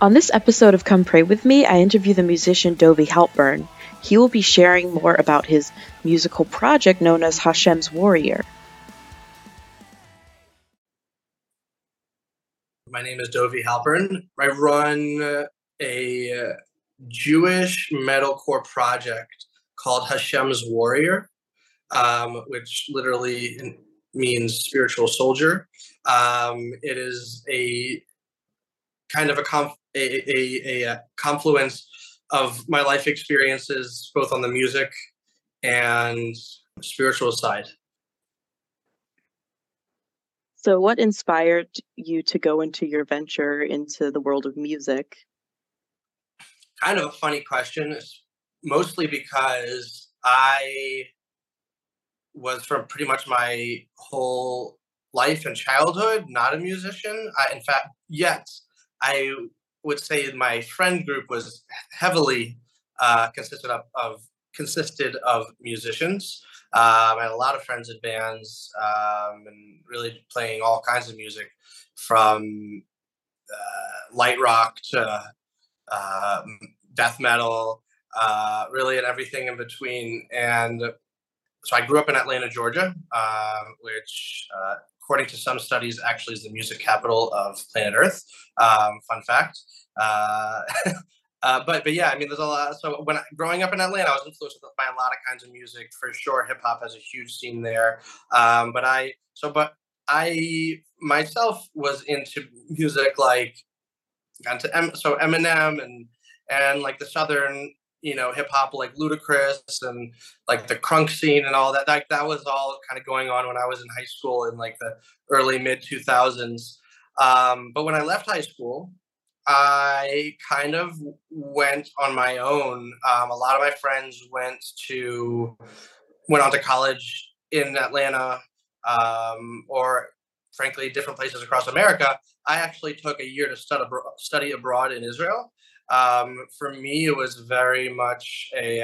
On this episode of Come Pray With Me, I interview the musician Dovey Halpern. He will be sharing more about his musical project known as Hashem's Warrior. My name is Dovey Halpern. I run a Jewish metalcore project called Hashem's Warrior, which literally means spiritual soldier. It is a kind of a confluence of my life experiences, both on the music and spiritual side. So what inspired you to go into your venture into the world of music? Kind of a funny question, mostly because I was from pretty much my whole life and childhood not a musician. I would say my friend group was heavily consisted of musicians. I had a lot of friends in bands and really playing all kinds of music, from light rock to death metal, really, and everything in between. And so I grew up in Atlanta, Georgia, which according to some studies, actually is the music capital of planet Earth. Fun fact. But yeah, I mean, there's a lot. So when growing up in Atlanta, I was influenced by a lot of kinds of music. For sure, hip hop has a huge scene there. But I myself was into music like Eminem and like the Southern, hip hop, like Ludacris and like the crunk scene and all that. Like that was all kind of going on when I was in high school in like the early mid 2000s. But when I left high school, I kind of went on my own. A lot of my friends went on to college in Atlanta, or frankly, different places across America. I actually took a year to study abroad in Israel. For me, it was very much a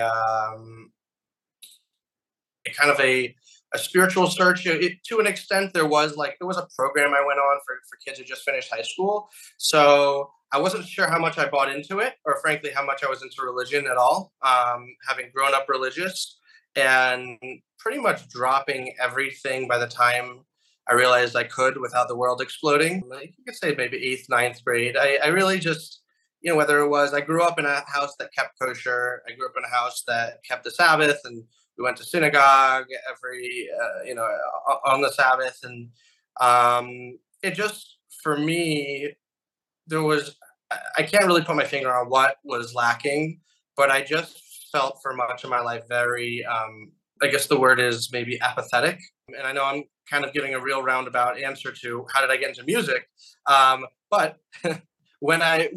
kind of a spiritual search. To an extent, there was a program I went on for kids who just finished high school. So I wasn't sure how much I bought into it, or frankly, how much I was into religion at all, having grown up religious and pretty much dropping everything by the time I realized I could without the world exploding. Like you could say maybe 8th, 9th grade. I really just... whether it was, I grew up in a house that kept kosher. I grew up in a house that kept the Sabbath, and we went to synagogue every, on the Sabbath. And it just, for me, I can't really put my finger on what was lacking, but I just felt for much of my life very, I guess the word is maybe apathetic. And I know I'm kind of giving a real roundabout answer to how did I get into music, but... When I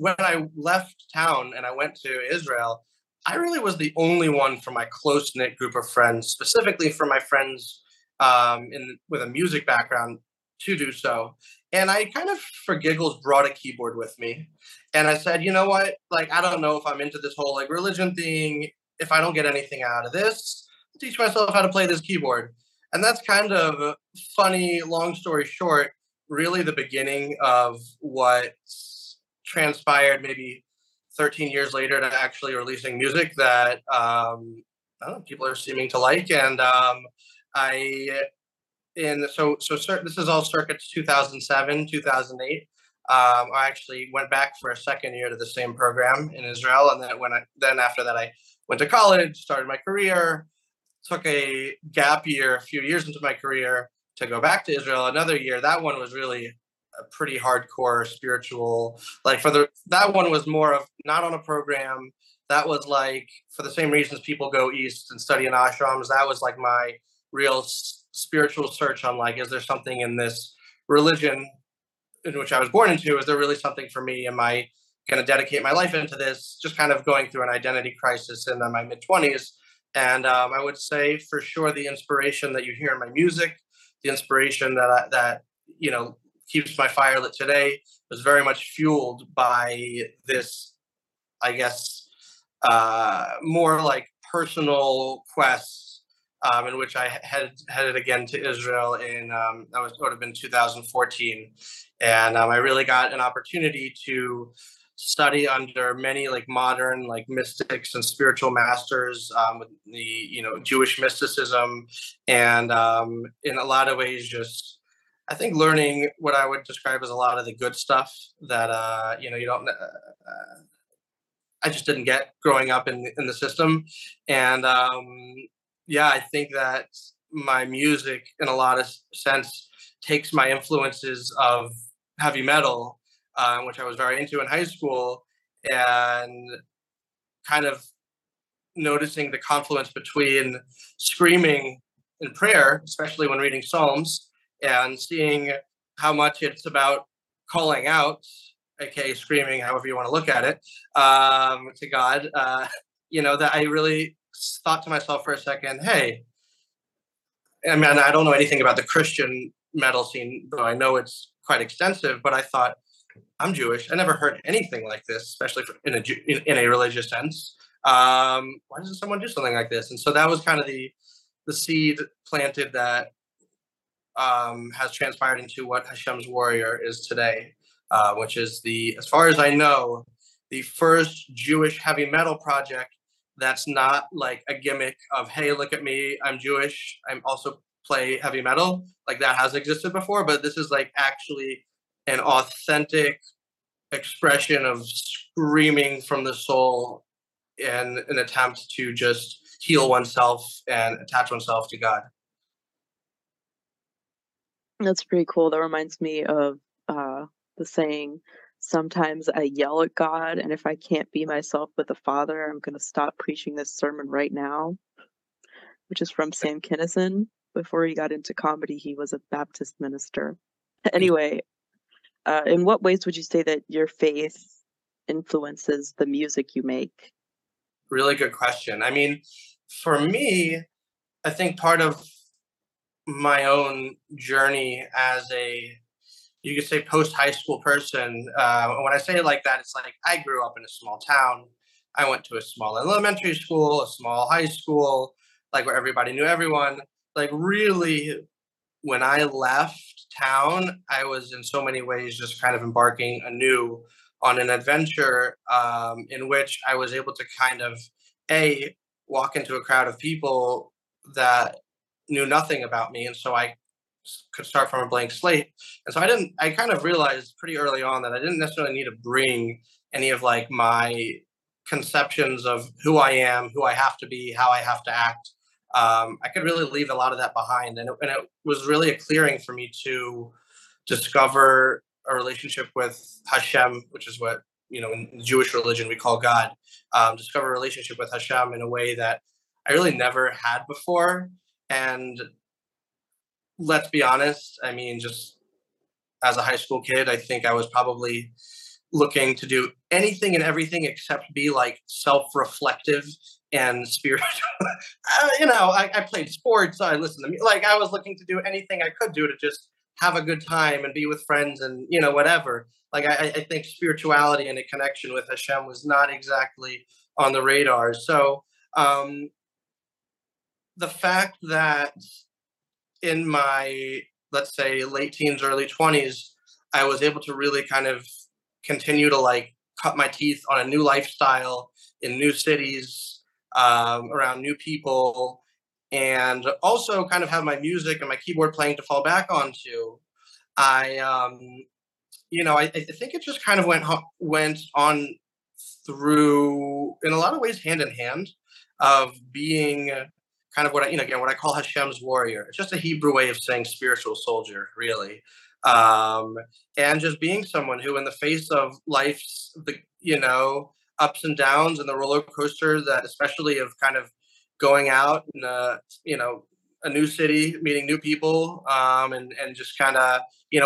left town and I went to Israel, I really was the only one from my close-knit group of friends, specifically from my friends with a music background, to do so. And I kind of, for giggles, brought a keyboard with me. And I said, you know what? Like, I don't know if I'm into this whole like religion thing. If I don't get anything out of this, I'll teach myself how to play this keyboard. And that's kind of funny, long story short, really the beginning of what transpired maybe 13 years later to actually releasing music that I don't know, people are seeming to like. And this is all circa 2007, 2008. I actually went back for a second year to the same program in Israel, and then after that I went to college, started my career, took a gap year a few years into my career to go back to Israel another year. That one was really a pretty hardcore spiritual, like that one was more of not on a program. That was like, for the same reasons people go east and study in ashrams, that was like my real spiritual search on like, is there something in this religion in which I was born into? Is there really something for me? Am I going to dedicate my life into this? Just kind of going through an identity crisis in my mid-20s. And I would say for sure the inspiration that you hear in my music, the inspiration that keeps my fire lit today, was very much fueled by this, I guess, more like personal quest, in which I headed again to Israel in, that would have been 2014. And I really got an opportunity to study under many like modern like mystics and spiritual masters with the Jewish mysticism, and in a lot of ways just I think learning what I would describe as a lot of the good stuff that I just didn't get growing up in the system. And yeah, I think that my music in a lot of sense takes my influences of heavy metal, which I was very into in high school, and kind of noticing the confluence between screaming and prayer, especially when reading Psalms, and seeing how much it's about calling out, aka screaming, however you want to look at it, to God, that I really thought to myself for a second, hey, I mean, I don't know anything about the Christian metal scene, though I know it's quite extensive, but I thought, I'm Jewish. I never heard anything like this, especially in a religious sense. Why doesn't someone do something like this? And so that was kind of the seed planted that has transpired into what Hashem's Warrior is today, which is as far as I know, the first Jewish heavy metal project that's not like a gimmick of, hey, look at me, I'm Jewish, I'm also play heavy metal. Like that has existed before, but this is like actually an authentic expression of screaming from the soul and an attempt to just heal oneself and attach oneself to God. That's pretty cool. That reminds me of the saying, sometimes I yell at God, and if I can't be myself with the Father, I'm going to stop preaching this sermon right now, which is from Sam Kinison. Before he got into comedy, he was a Baptist minister. Anyway, in what ways would you say that your faith influences the music you make? Really good question. I mean, for me, I think part of my own journey as a, you could say, post-high school person, when I say it like that, it's like I grew up in a small town. I went to a small elementary school, a small high school, like where everybody knew everyone. Like really, when I left town, I was in so many ways just kind of embarking anew on an adventure in which I was able to kind of, A, walk into a crowd of people that knew nothing about me. And so I could start from a blank slate. And so I kind of realized pretty early on that I didn't necessarily need to bring any of like my conceptions of who I am, who I have to be, how I have to act. I could really leave a lot of that behind. And it was really a clearing for me to discover a relationship with Hashem, which is what, in Jewish religion, we call God, discover a relationship with Hashem in a way that I really never had before. And let's be honest, I mean, just as a high school kid, I think I was probably looking to do anything and everything except be like self-reflective and spiritual. I played sports, I listened to music. Like I was looking to do anything I could do to just have a good time and be with friends and, whatever. Like I think spirituality and a connection with Hashem was not exactly on the radar. So the fact that in my, let's say, late teens, early 20s, I was able to really kind of continue to like cut my teeth on a new lifestyle in new cities, around new people, and also kind of have my music and my keyboard playing to fall back onto. I think it just kind of went on through, in a lot of ways, hand in hand, of being kind of what I, what I call Hashem's Warrior. It's just a Hebrew way of saying spiritual soldier, really. And just being someone who, in the face of life's, ups and downs and the roller coaster that, especially of kind of going out in a new city, meeting new people, and just kind of,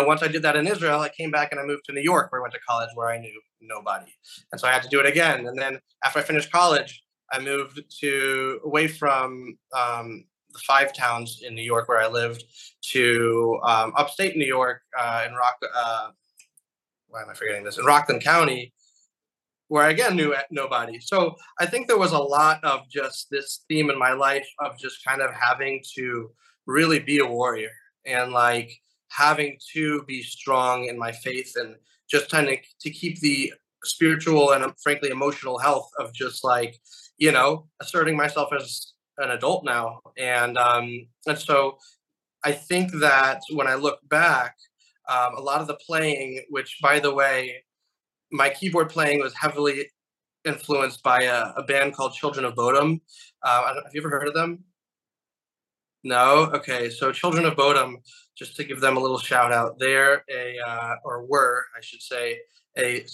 once I did that in Israel, I came back and I moved to New York, where I went to college, where I knew nobody, and so I had to do it again. And then after I finished college, I moved away from the five towns in New York where I lived to upstate New York in Rockland County, where I again knew nobody. So I think there was a lot of just this theme in my life of just kind of having to really be a warrior and like having to be strong in my faith and just trying to keep the spiritual and frankly emotional health of just like, you know, asserting myself as an adult now. And so I think that when I look back, a lot of the playing, which by the way, my keyboard playing was heavily influenced by a band called Children of Bodom. Have you ever heard of them? No? Okay. So Children of Bodom, just to give them a little shout out, they're a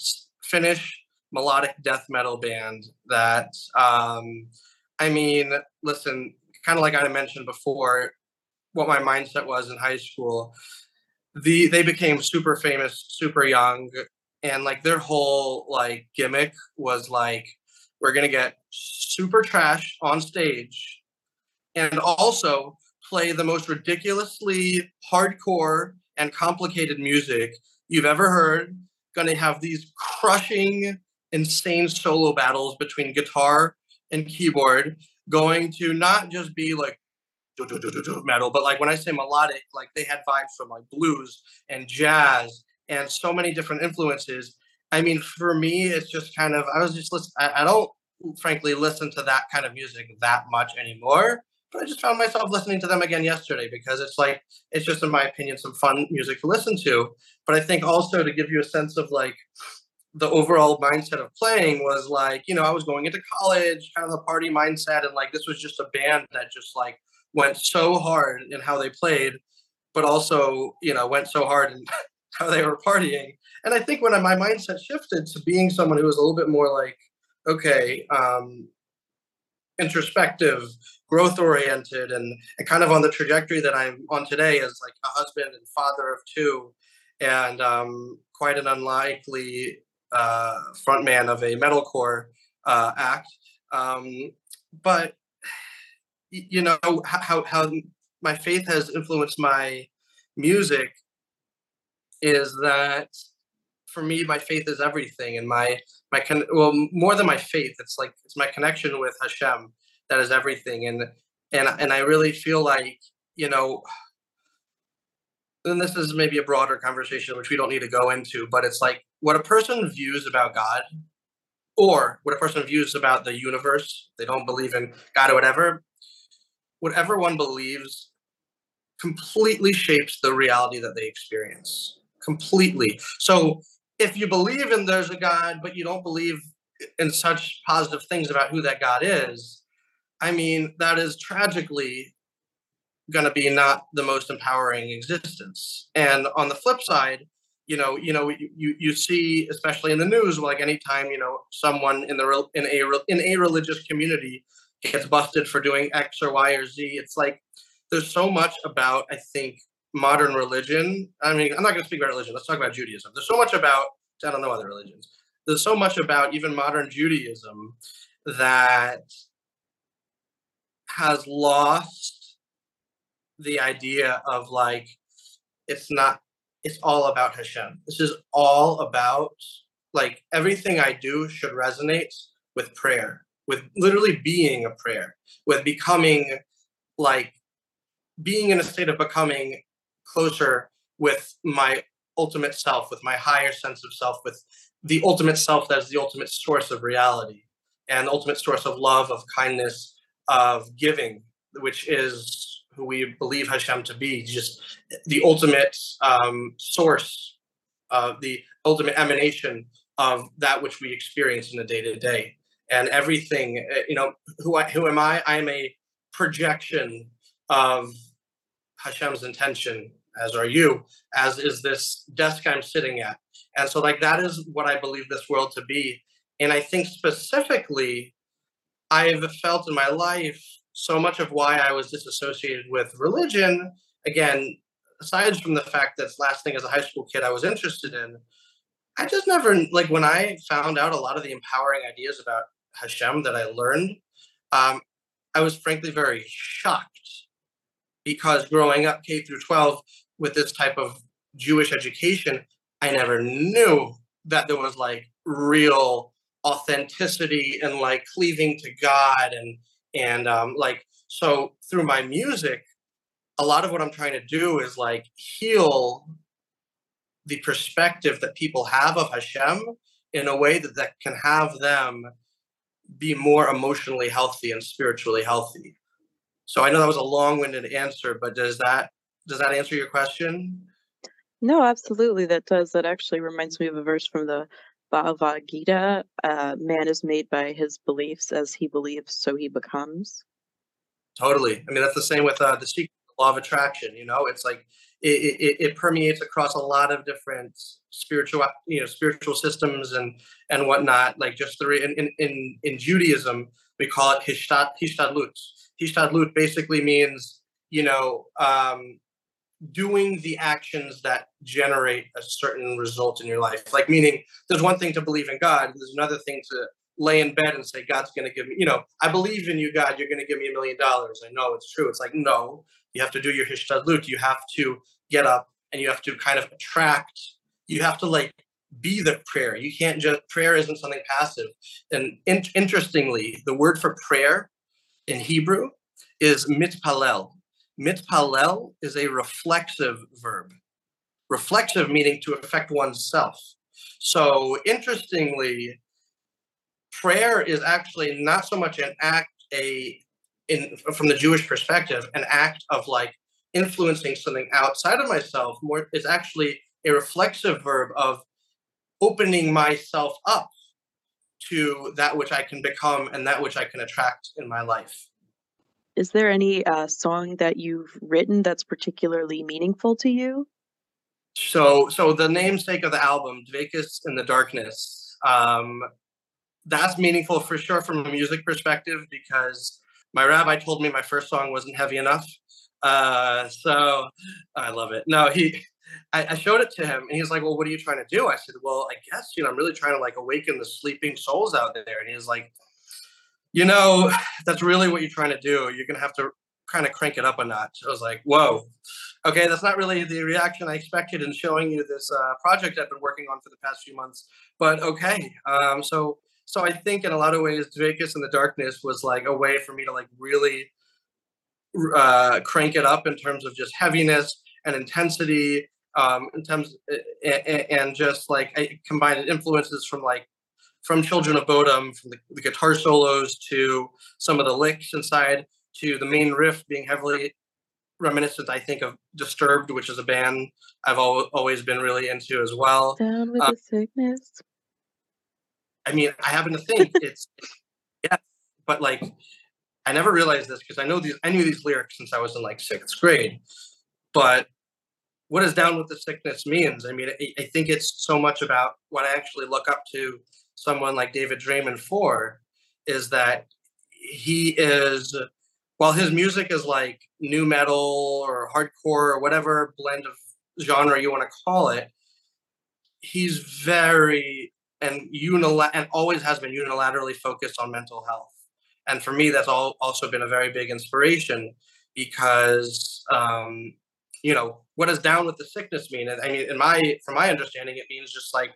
Finnish melodic death metal band that, I mean, listen, kind of like I mentioned before, what my mindset was in high school, they became super famous, super young. And like their whole like gimmick was like, we're going to get super trash on stage and also play the most ridiculously hardcore and complicated music you've ever heard. Going to have these crushing, insane solo battles between guitar and keyboard, going to not just be like metal, but like when I say melodic, like they had vibes from like blues and jazz and so many different influences. I mean, for me, it's just kind of, I don't frankly listen to that kind of music that much anymore, but I just found myself listening to them again yesterday because it's like, it's just, in my opinion, some fun music to listen to. But I think also to give you a sense of like the overall mindset of playing was like, you know, I was going into college, kind of the party mindset. And like, this was just a band that just like went so hard in how they played, but also, you know, went so hard in how they were partying. And I think when my mindset shifted to being someone who was a little bit more like, okay, introspective, growth oriented, and kind of on the trajectory that I'm on today as like a husband and father of two, and quite an unlikely frontman of a metalcore act. But you know, how my faith has influenced my music is that for me, my faith is everything, and more than my faith, it's like it's my connection with Hashem that is everything. And I really feel like, you know, and this is maybe a broader conversation which we don't need to go into, but it's like what a person views about God, or what a person views about the universe, they don't believe in God or whatever one believes completely shapes the reality that they experience. Completely. So if you believe in there's a God, but you don't believe in such positive things about who that God is, I mean, that is tragically going to be not the most empowering existence. And on the flip side, you see, especially in the news, like anytime, you know, someone in a religious community gets busted for doing X or Y or Z, it's like there's so much about, I think, modern religion. I mean, I'm not going to speak about religion. Let's talk about Judaism. There's so much about, I don't know other religions. There's so much about even modern Judaism that has lost the idea of like, it's all about Hashem. This is all about like everything I do should resonate with prayer, with literally being a prayer, with becoming like, being in a state of becoming closer with my ultimate self, with my higher sense of self, with the ultimate self that is the ultimate source of reality and the ultimate source of love, of kindness, of giving, which is who we believe Hashem to be, just the ultimate source, the ultimate emanation of that which we experience in the day-to-day. And everything, you know, who am I? I am a projection of Hashem's intention, as are you, as is this desk I'm sitting at. And so like, that is what I believe this world to be. And I think specifically, I've felt in my life so much of why I was disassociated with religion. Again, aside from the fact that last thing as a high school kid I was interested in, I just never, like when I found out a lot of the empowering ideas about Hashem that I learned, I was frankly very shocked, because growing up K through 12 with this type of Jewish education, I never knew that there was like real authenticity and like cleaving to God and so through my music, a lot of what I'm trying to do is like heal the perspective that people have of Hashem in a way that can have them be more emotionally healthy and spiritually healthy. So I know that was a long-winded answer, but does that answer your question? No, absolutely. That does. That actually reminds me of a verse from the Bhagavad Gita. Man is made by his beliefs. As he believes, so he becomes. Totally. I mean, that's the same with the secret law of attraction. You know, it's like it permeates across a lot of different spiritual systems and whatnot. Like just in Judaism, we call it Hishtadlut. Hishtadlut basically means, doing the actions that generate a certain result in your life. Like, meaning there's one thing to believe in God. There's another thing to lay in bed and say, God's going to give me, I believe in you, God, you're going to give me $1 million. I know it's true. It's like, no, you have to do your Hishtadlut. You have to get up and you have to kind of attract, you have to like be the prayer. You can't just, prayer isn't something passive. And interestingly, the word for prayer in Hebrew is mitpalel. Mitpalel is a reflexive verb. Reflexive meaning to affect oneself. So interestingly, prayer is actually not so much an act, from the Jewish perspective, an act of like influencing something outside of myself. More, it's actually a reflexive verb of opening myself up to that which I can become and that which I can attract in my life. Is there any song that you've written that's particularly meaningful to you? So the namesake of the album, Dveikus in the Darkness, that's meaningful for sure from a music perspective because my rabbi told me my first song wasn't heavy enough. So I love it. No, I showed it to him and he's like, well, what are you trying to do? I said, well, I guess, I'm really trying to like awaken the sleeping souls out there. And he's like, that's really what you're trying to do. You're going to have to kind of crank it up a notch. I was like, whoa, okay, that's not really the reaction I expected in showing you this project I've been working on for the past few months, but okay. So I think in a lot of ways, Dveikus in the Darkness was like a way for me to like really crank it up in terms of just heaviness and intensity, and just like I combined influences from Children of Bodom, from the guitar solos to some of the licks inside to the main riff being heavily reminiscent, I think, of Disturbed, which is a band I've always been really into as well. Down with the sickness. I mean, I happen to think it's, yeah, but like, I never realized this because I knew these lyrics since I was in like 6th grade, but what does down with the sickness means? I mean, I think it's so much about what I actually look up to someone like David Draiman for, is that he is, while his music is like new metal or hardcore or whatever blend of genre you want to call it, he's very and always has been unilaterally focused on mental health. And for me, that's also been a very big inspiration because, what does down with the sickness mean? And I mean, from my understanding, it means just like,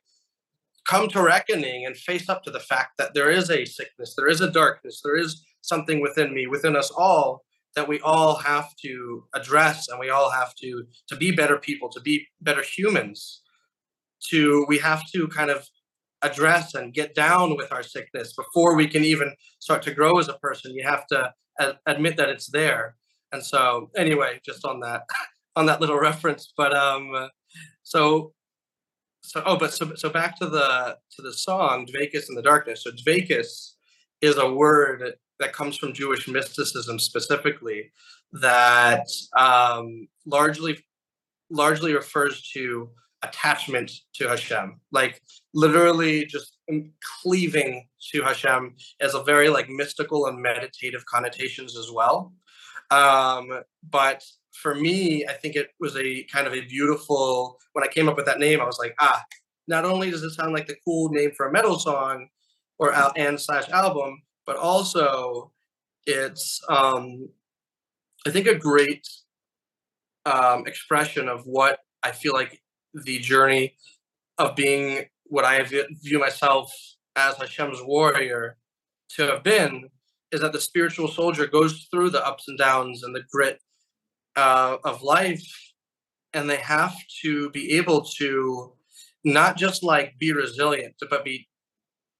come to reckoning and face up to the fact that there is a sickness, there is a darkness, there is something within me, within us all, that we all have to address, and we all have to be better people, to be better humans, we have to kind of address and get down with our sickness before we can even start to grow as a person. You have to admit that it's there. And so anyway, just on that little reference, but So back to the song Dveikus in the Darkness. So Dveikus is a word that comes from Jewish mysticism specifically that largely refers to attachment to Hashem, like literally just cleaving to Hashem as a very like mystical and meditative connotations as well. But for me, I think it was a kind of a beautiful, when I came up with that name, I was like, not only does it sound like the cool name for a metal song or album, but also it's, I think, a great expression of what I feel like the journey of being what I view myself as Hashem's warrior to have been, is that the spiritual soldier goes through the ups and downs and the grit of life, and they have to be able to not just like be resilient, but be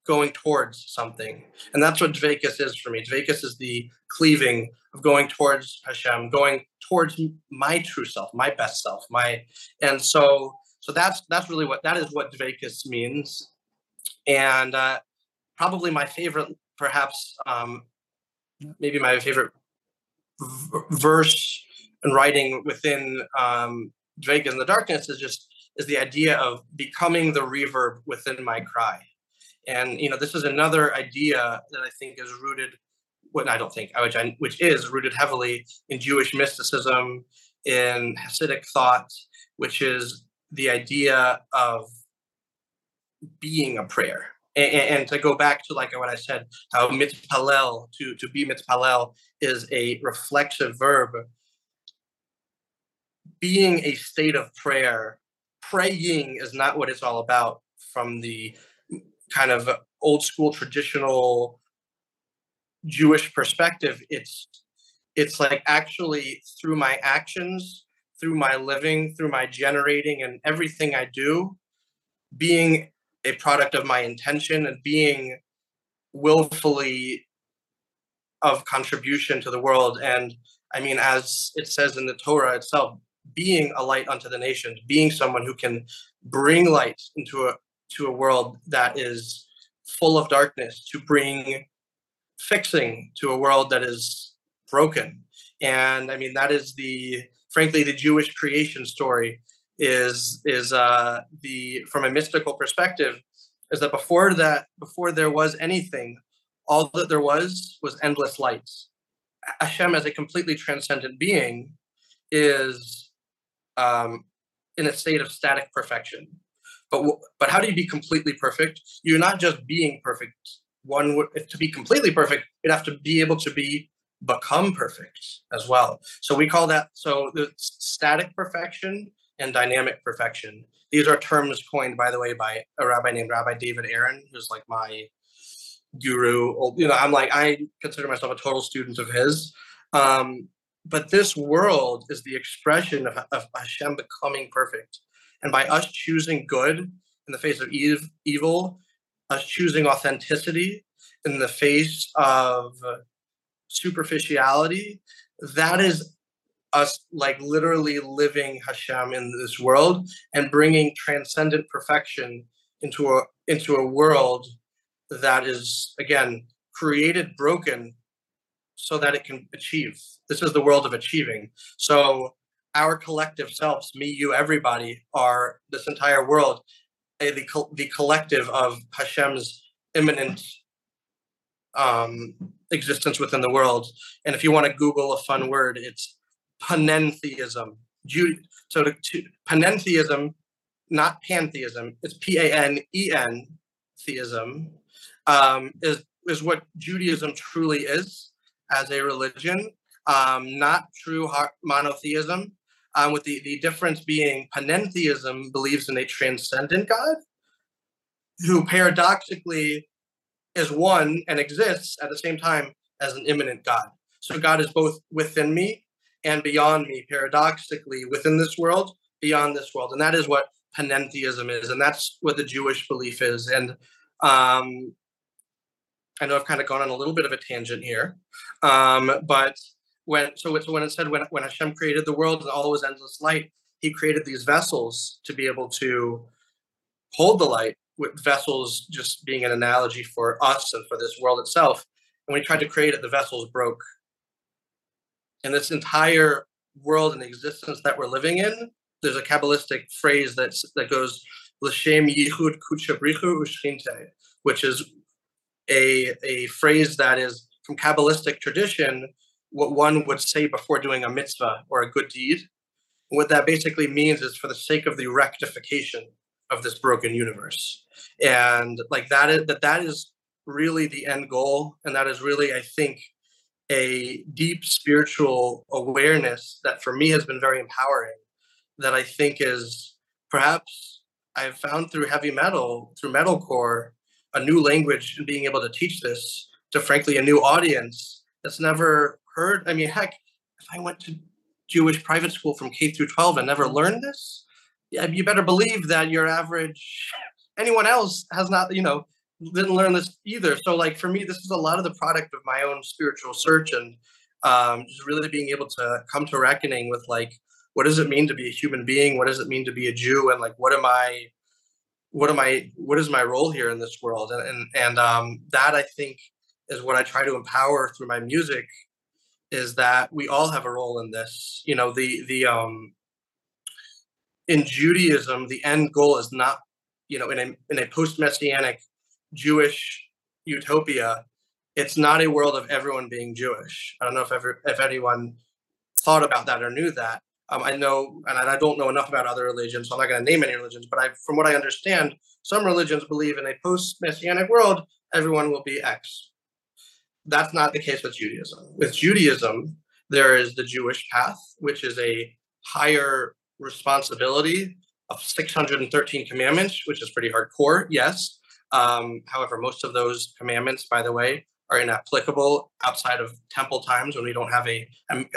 going towards something. And that's what Dveikus is for me. Dveikus is the cleaving of going towards Hashem, going towards my true self, my best self, so that's really what that is, what Dveikus means. And probably my favorite, perhaps maybe my favorite verse and writing within Dveikus in the Darkness is the idea of becoming the reverb within my cry. And, this is another idea that I think is rooted, which is rooted heavily in Jewish mysticism, in Hasidic thought, which is the idea of being a prayer. And to go back to like what I said, how mitpalel, to be mitpalel is a reflexive verb. Being a state of prayer, praying is not what it's all about from the kind of old school traditional Jewish perspective. It's like actually through my actions, through my living, through my generating and everything I do, being a product of my intention and being willfully of contribution to the world. And I mean, as it says in the Torah itself, being a light unto the nations, being someone who can bring light into a world that is full of darkness, to bring fixing to a world that is broken. And I mean, that is frankly the Jewish creation story is from a mystical perspective, is that before there was anything, all that there was endless light. Hashem as a completely transcendent being is in a state of static perfection. But how do you be completely perfect? You're not just being perfect. To be completely perfect, you'd have to be able to become perfect as well. So we call that, so the static perfection and dynamic perfection. These are terms coined, by the way, by a rabbi named Rabbi David Aaron, who's like my guru. I consider myself a total student of his. But this world is the expression of Hashem becoming perfect. And by us choosing good in the face of evil, us choosing authenticity in the face of superficiality, that is us like literally living Hashem in this world and bringing transcendent perfection into a world that is, again, created broken so that it can achieve. This is the world of achieving. So our collective selves, me, you, everybody, are this entire world, the collective of Hashem's immanent existence within the world. And if you want to Google a fun word, it's panentheism. Panentheism, not pantheism, it's P-A-N-E-N theism, is what Judaism truly is as a religion, not true monotheism, with the difference being panentheism believes in a transcendent God who paradoxically is one and exists at the same time as an immanent God. So God is both within me and beyond me, paradoxically within this world, beyond this world. And that is what panentheism is. And that's what the Jewish belief is. And I know I've kind of gone on a little bit of a tangent here, but when Hashem created the world and all was endless light, he created these vessels to be able to hold the light, with vessels just being an analogy for us and for this world itself. And when he tried to create it, the vessels broke. And this entire world and existence that we're living in, there's a Kabbalistic phrase that goes, L'shem Yichud Kuchabrichu Ushchinte, which is a phrase that is from Kabbalistic tradition, what one would say before doing a mitzvah or a good deed. And what that basically means is for the sake of the rectification of this broken universe. And like that is really the end goal. And that is really, I think, a deep spiritual awareness that for me has been very empowering, that I think is perhaps I've found through heavy metal, through metalcore, a new language and being able to teach this to, frankly, a new audience that's never heard. I mean, heck, if I went to Jewish private school from K through 12 and never learned this, you better believe that your average, anyone else has not, didn't learn this either. So like for me, this is a lot of the product of my own spiritual search and just really being able to come to reckoning with like, what does it mean to be a human being? What does it mean to be a Jew? And like, what is my role here in this world? And that I think is what I try to empower through my music, is that we all have a role in this. You know, in Judaism, the end goal is not, you know, in a post-messianic Jewish utopia, it's not a world of everyone being Jewish. I don't know if anyone thought about that or knew that. I know, and I don't know enough about other religions, so I'm not going to name any religions, but from what I understand, some religions believe in a post-messianic world, everyone will be X. That's not the case with Judaism. With Judaism, there is the Jewish path, which is a higher responsibility of 613 commandments, which is pretty hardcore, yes. However, most of those commandments, by the way, are inapplicable outside of temple times when we don't have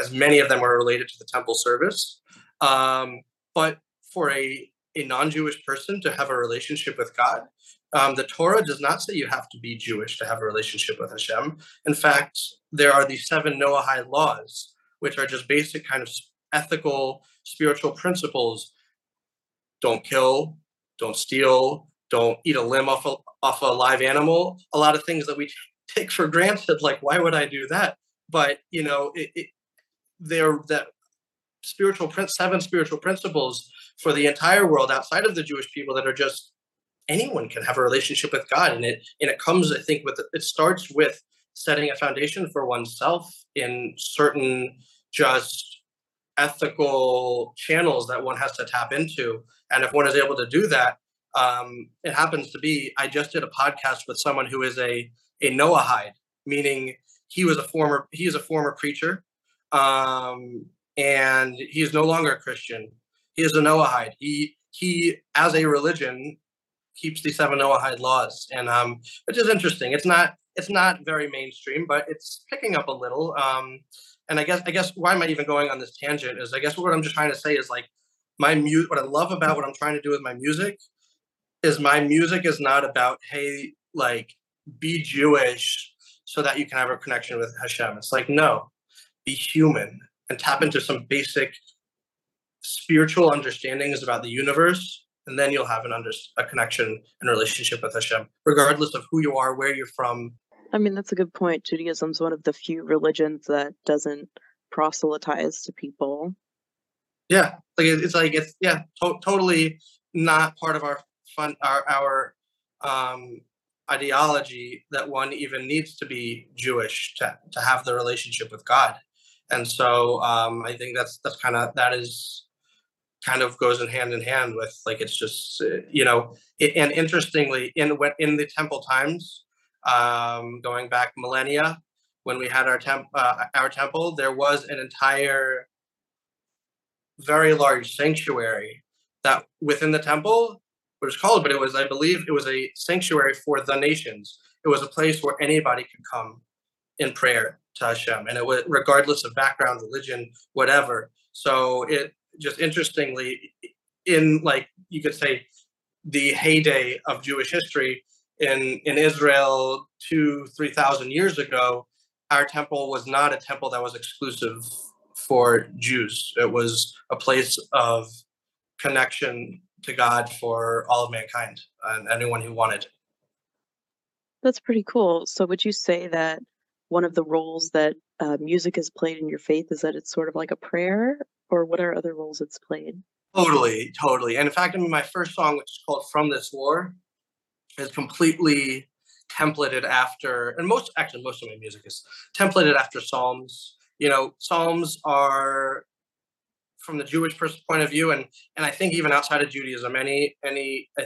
as many of them are related to the temple service. But for a non-Jewish person to have a relationship with God, the Torah does not say you have to be Jewish to have a relationship with Hashem. In fact, there are these 7 Noahide laws, which are just basic kind of ethical, spiritual principles. Don't kill, don't steal, don't eat a limb off a live animal. A lot of things that we take for granted, like, why would I do that? But, you know, they're that 7 spiritual principles for the entire world outside of the Jewish people that are just, anyone can have a relationship with God. And it comes, I think, it starts with setting a foundation for oneself in certain just ethical channels that one has to tap into. And if one is able to do that, it happens to be, I just did a podcast with someone who is a Noahide, meaning he is a former preacher, and he is no longer a Christian. He is a Noahide. He as a religion keeps the 7 Noahide laws, and which is interesting. It's not very mainstream, but it's picking up a little. And I guess why am I even going on this tangent is, I guess what I'm just trying to say is like what I love about what I'm trying to do with my music is not about, hey, like, be Jewish so that you can have a connection with Hashem. It's like, no, be human and tap into some basic spiritual understandings about the universe, and then you'll have a connection and relationship with Hashem, regardless of who you are, where you're from. I mean, that's a good point. Judaism's one of the few religions that doesn't proselytize to people. Yeah, totally not part of our ideology that one even needs to be Jewish to have the relationship with God. And so I think that goes in hand with, like, it's just, you know, and interestingly in the temple times, going back millennia, when we had our temple, there was an entire very large sanctuary that within the temple, it was called, but it was, I believe, it was a sanctuary for the nations. It was a place where anybody could come in prayer to Hashem, and it was regardless of background, religion, whatever. So it just, interestingly, in, like, you could say the heyday of Jewish history in Israel 2,000-3,000 years ago, our temple was not a temple that was exclusive for Jews. It was a place of connection to God for all of mankind and anyone who wanted. That's pretty cool. So would you say that one of the roles that music has played in your faith is that it's sort of like a prayer, or what are other roles it's played? Totally. And in fact, I mean, my first song, which is called From This War, is completely templated after, and most of my music is templated after Psalms. You know, Psalms are, from the Jewish point of view, and I think even outside of Judaism, I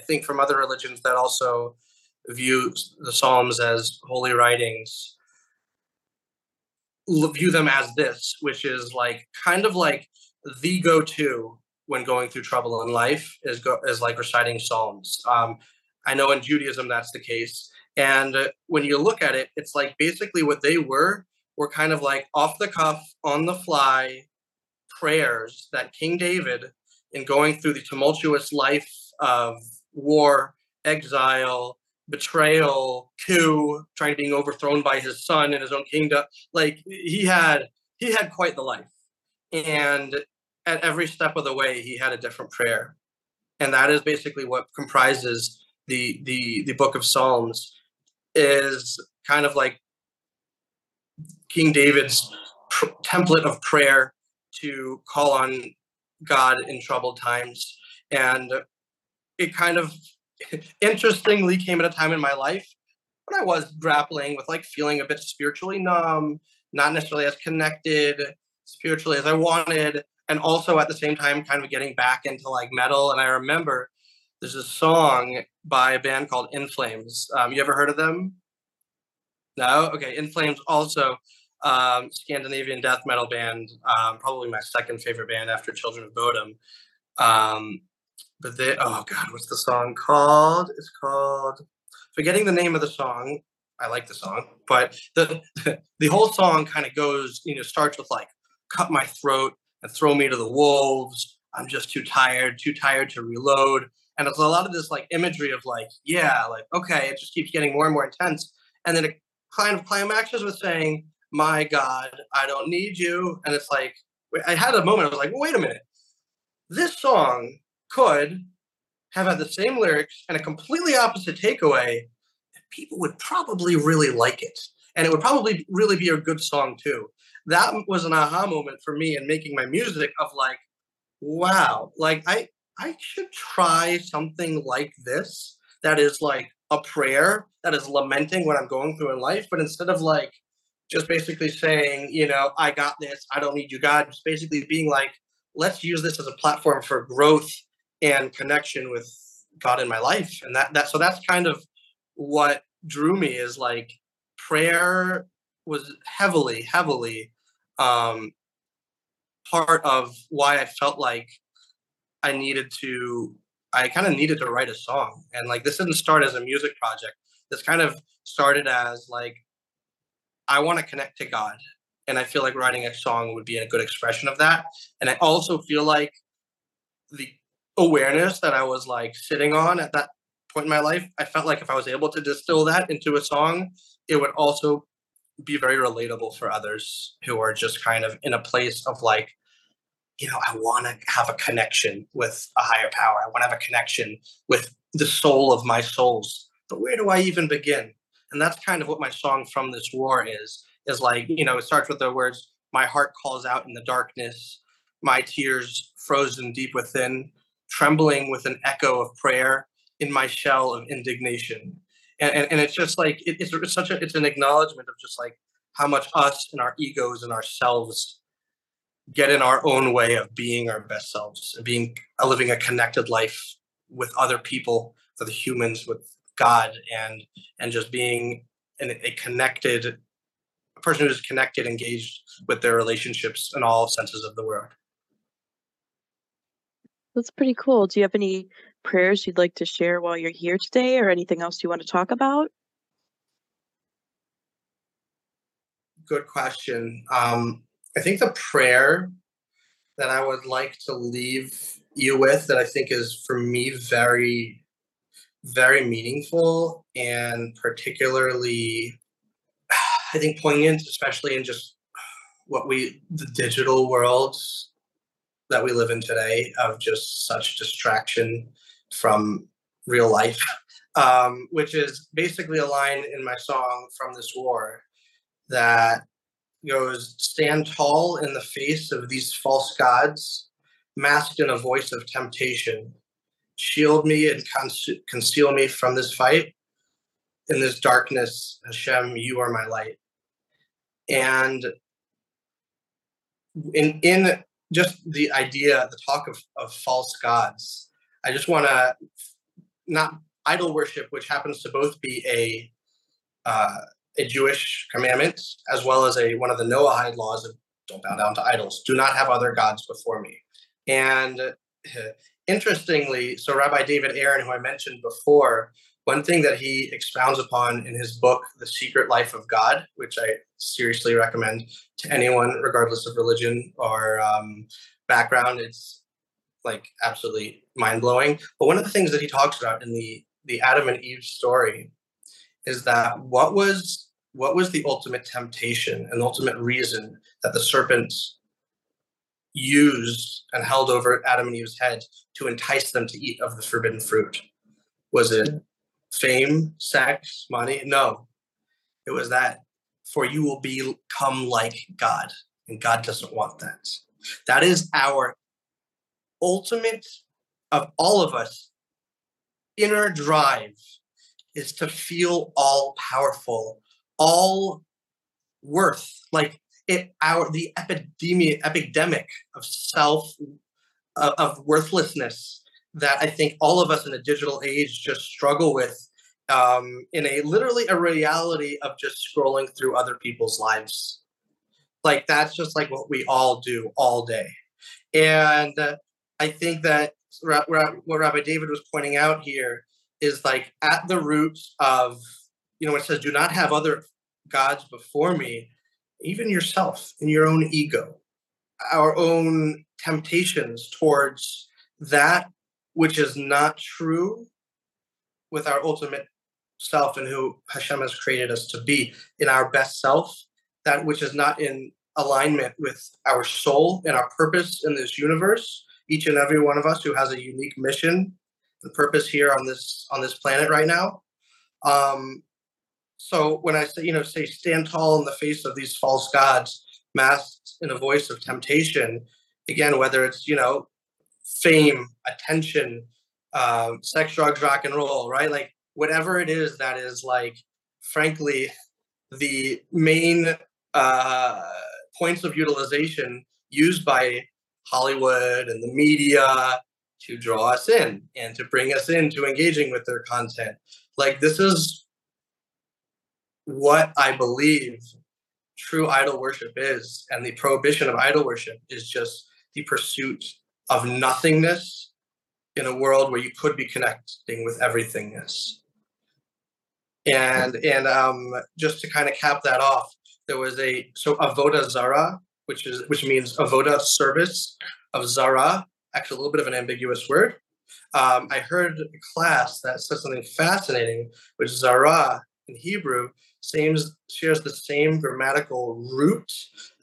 think from other religions that also view the Psalms as holy writings, view them as this, which is like kind of like the go-to when going through trouble in life is like reciting Psalms. I know in Judaism that's the case, and when you look at it, it's like basically what they were kind of like off the cuff, on the fly prayers that King David, in going through the tumultuous life of war, exile, betrayal, coup, trying to being overthrown by his son in his own kingdom. Like he had quite the life. And at every step of the way, he had a different prayer. And that is basically what comprises the book of Psalms, is kind of like King David's template of prayer to call on God in troubled times. And it kind of interestingly came at a time in my life when I was grappling with like feeling a bit spiritually numb, not necessarily as connected spiritually as I wanted, and also at the same time kind of getting back into like metal. And I remember there's a song by a band called In Flames. You ever heard of them? No? Okay, In Flames, also Scandinavian death metal band, probably my second favorite band after Children of Bodom. But they, oh God, what's the song called? It's called, forgetting the name of the song. I like the song, but the whole song kind of goes, you know, starts with like, cut my throat and throw me to the wolves. I'm just too tired to reload. And it's a lot of this like imagery of like, yeah, like, okay, it just keeps getting more and more intense. And then it kind of climaxes with saying, my God, I don't need you. And it's like, I had a moment, I was like, well, wait a minute. This song could have had the same lyrics and a completely opposite takeaway, and people would probably really like it. And it would probably really be a good song too. That was an aha moment for me in making my music of like, wow, like I should try something like this. That is like a prayer that is lamenting what I'm going through in life. But instead of like, just basically saying, you know, I got this, I don't need you, God, just basically being like, let's use this as a platform for growth and connection with God in my life. And so that's kind of what drew me, is like prayer was heavily part of why I felt like I kind of needed to write a song. And like, this didn't start as a music project. This kind of started as like, I want to connect to God. And I feel like writing a song would be a good expression of that. And I also feel like the awareness that I was like sitting on at that point in my life, I felt like if I was able to distill that into a song, it would also be very relatable for others who are just kind of in a place of like, you know, I want to have a connection with a higher power. I want to have a connection with the soul of my souls. But where do I even begin? And that's kind of what my song From This War is like, you know, it starts with the words, my heart calls out in the darkness, my tears frozen deep within, trembling with an echo of prayer in my shell of indignation. And it's just like, it's an acknowledgement of just like how much us and our egos and ourselves get in our own way of being our best selves and living a connected life with other people, with the humans, with God, and just being a person who's connected, engaged with their relationships in all senses of the word. That's pretty cool. Do you have any prayers you'd like to share while you're here today, or anything else you want to talk about? Good question. I think the prayer that I would like to leave you with, that I think is for me very, very meaningful and particularly, I think, poignant, especially in just the digital world that we live in today, of just such distraction from real life, which is basically a line in my song From This War that goes, stand tall in the face of these false gods, masked in a voice of temptation. Shield me and conceal me from this fight. In this darkness, Hashem, you are my light. And in just the idea, the talk of false gods, I just want to, not idol worship, which happens to both be a Jewish commandment, as well as one of the Noahide laws of don't bow down to idols, do not have other gods before me. And interestingly, so Rabbi David Aaron, who I mentioned before, one thing that he expounds upon in his book, The Secret Life of God, which I seriously recommend to anyone, regardless of religion or background, it's like absolutely mind blowing. But one of the things that he talks about in the Adam and Eve story is that what was the ultimate temptation and ultimate reason that the serpent used and held over Adam and Eve's head to entice them to eat of the forbidden fruit? Was it fame, sex, money? No. It was that, for you will become like God, and God doesn't want that. That is our ultimate, of all of us, inner drive, is to feel all powerful, all worth, like it, the epidemic of self, of worthlessness that I think all of us in the digital age just struggle with, in a literally a reality of just scrolling through other people's lives. Like, that's just like what we all do all day. And I think that what Rabbi David was pointing out here is, like, at the root of, you know, it says, do not have other gods before me, even yourself and your own ego, our own temptations towards that which is not true with our ultimate self and who Hashem has created us to be in our best self, that which is not in alignment with our soul and our purpose in this universe. Each and every one of us who has a unique mission and purpose here on this planet right now. So when I say, you know, say stand tall in the face of these false gods masked in a voice of temptation, again, whether it's, you know, fame, attention, sex, drugs, rock and roll, right? Like, whatever it is that is, like, frankly, the main points of utilization used by Hollywood and the media to draw us in and to bring us into engaging with their content. Like, this is what I believe true idol worship is. And the prohibition of idol worship is just the pursuit of nothingness in a world where you could be connecting with everythingness. And just to kind of cap that off, there was Avodah Zarah, which means Avodah, service, of Zara, actually a little bit of an ambiguous word. I heard a class that said something fascinating, which Zara in Hebrew shares the same grammatical root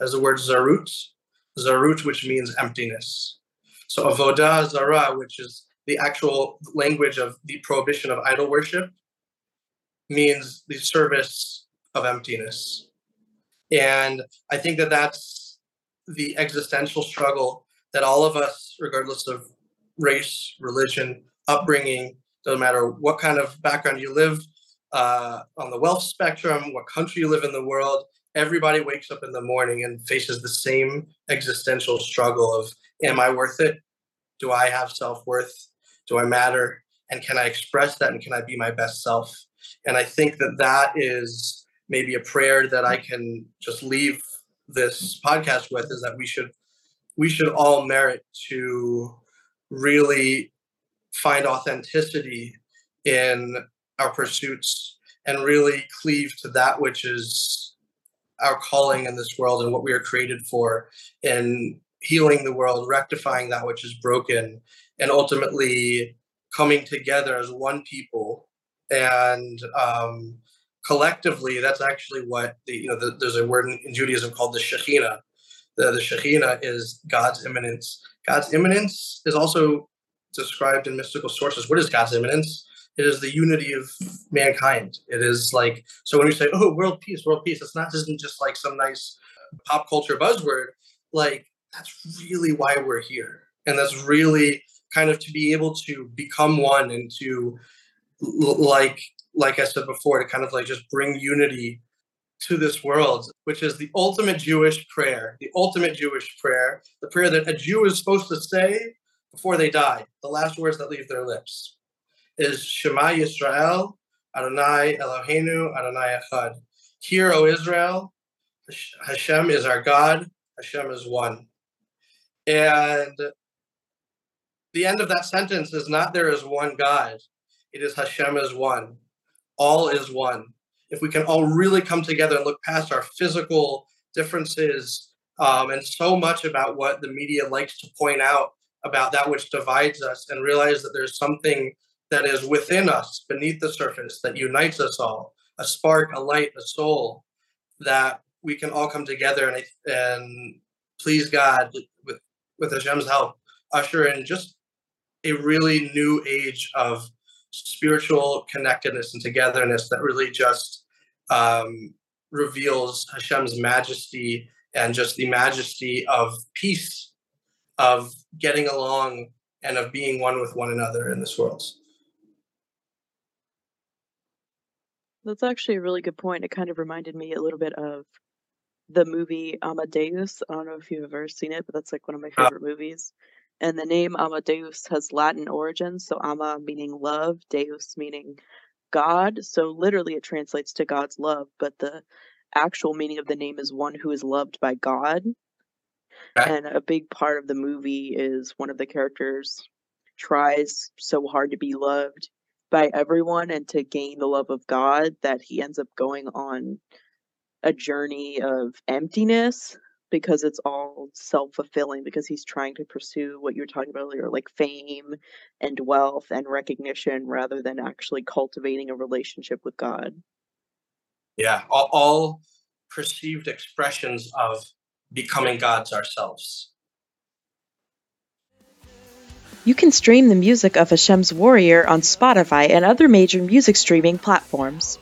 as the word zarut, which means emptiness. So Avodah Zara, which is the actual language of the prohibition of idol worship, means the service of emptiness. And I think that that's the existential struggle that all of us, regardless of race, religion, upbringing, doesn't matter what kind of background you live, on the wealth spectrum, what country you live in the world, everybody wakes up in the morning and faces the same existential struggle of, am I worth it? Do I have self-worth? Do I matter? And can I express that? And can I be my best self? And I think that that is maybe a prayer that I can just leave this podcast with, is that we should all merit to really find authenticity in our pursuits and really cleave to that which is our calling in this world and what we are created for, in healing the world, rectifying that which is broken, and ultimately coming together as one people. And collectively, that's actually what there's a word in Judaism called the Shekhinah. The Shekhinah is God's immanence. God's immanence is also described in mystical sources. What is God's immanence? It is the unity of mankind. It is like, so when you say, oh, world peace, it's not just like some nice pop culture buzzword. Like, that's really why we're here. And that's really kind of to be able to become one and to, like I said before, to kind of like just bring unity to this world, which is the ultimate Jewish prayer, the prayer that a Jew is supposed to say before they die, the last words that leave their lips, is Shema Yisrael, Adonai Eloheinu, Adonai Echad. Hear, O Israel, Hashem is our God, Hashem is one. And the end of that sentence is not there is one God. It is Hashem is one. All is one. If we can all really come together and look past our physical differences, and so much about what the media likes to point out about that which divides us, and realize that there's something that is within us, beneath the surface, that unites us all, a spark, a light, a soul, that we can all come together and please God with Hashem's help, usher in just a really new age of spiritual connectedness and togetherness that really just reveals Hashem's majesty and just the majesty of peace, of getting along, and of being one with one another in this world. That's actually a really good point. It kind of reminded me a little bit of the movie Amadeus. I don't know if you've ever seen it, but that's like one of my favorite movies. And the name Amadeus has Latin origins. So Ama meaning love, Deus meaning God. So literally it translates to God's love, but the actual meaning of the name is one who is loved by God. Okay. And a big part of the movie is one of the characters tries so hard to be loved by everyone and to gain the love of God that he ends up going on a journey of emptiness, because it's all self-fulfilling, because he's trying to pursue what you were talking about earlier, like fame and wealth and recognition, rather than actually cultivating a relationship with God. Yeah, all perceived expressions of becoming gods ourselves. You can stream the music of Hashem's Warrior on Spotify and other major music streaming platforms.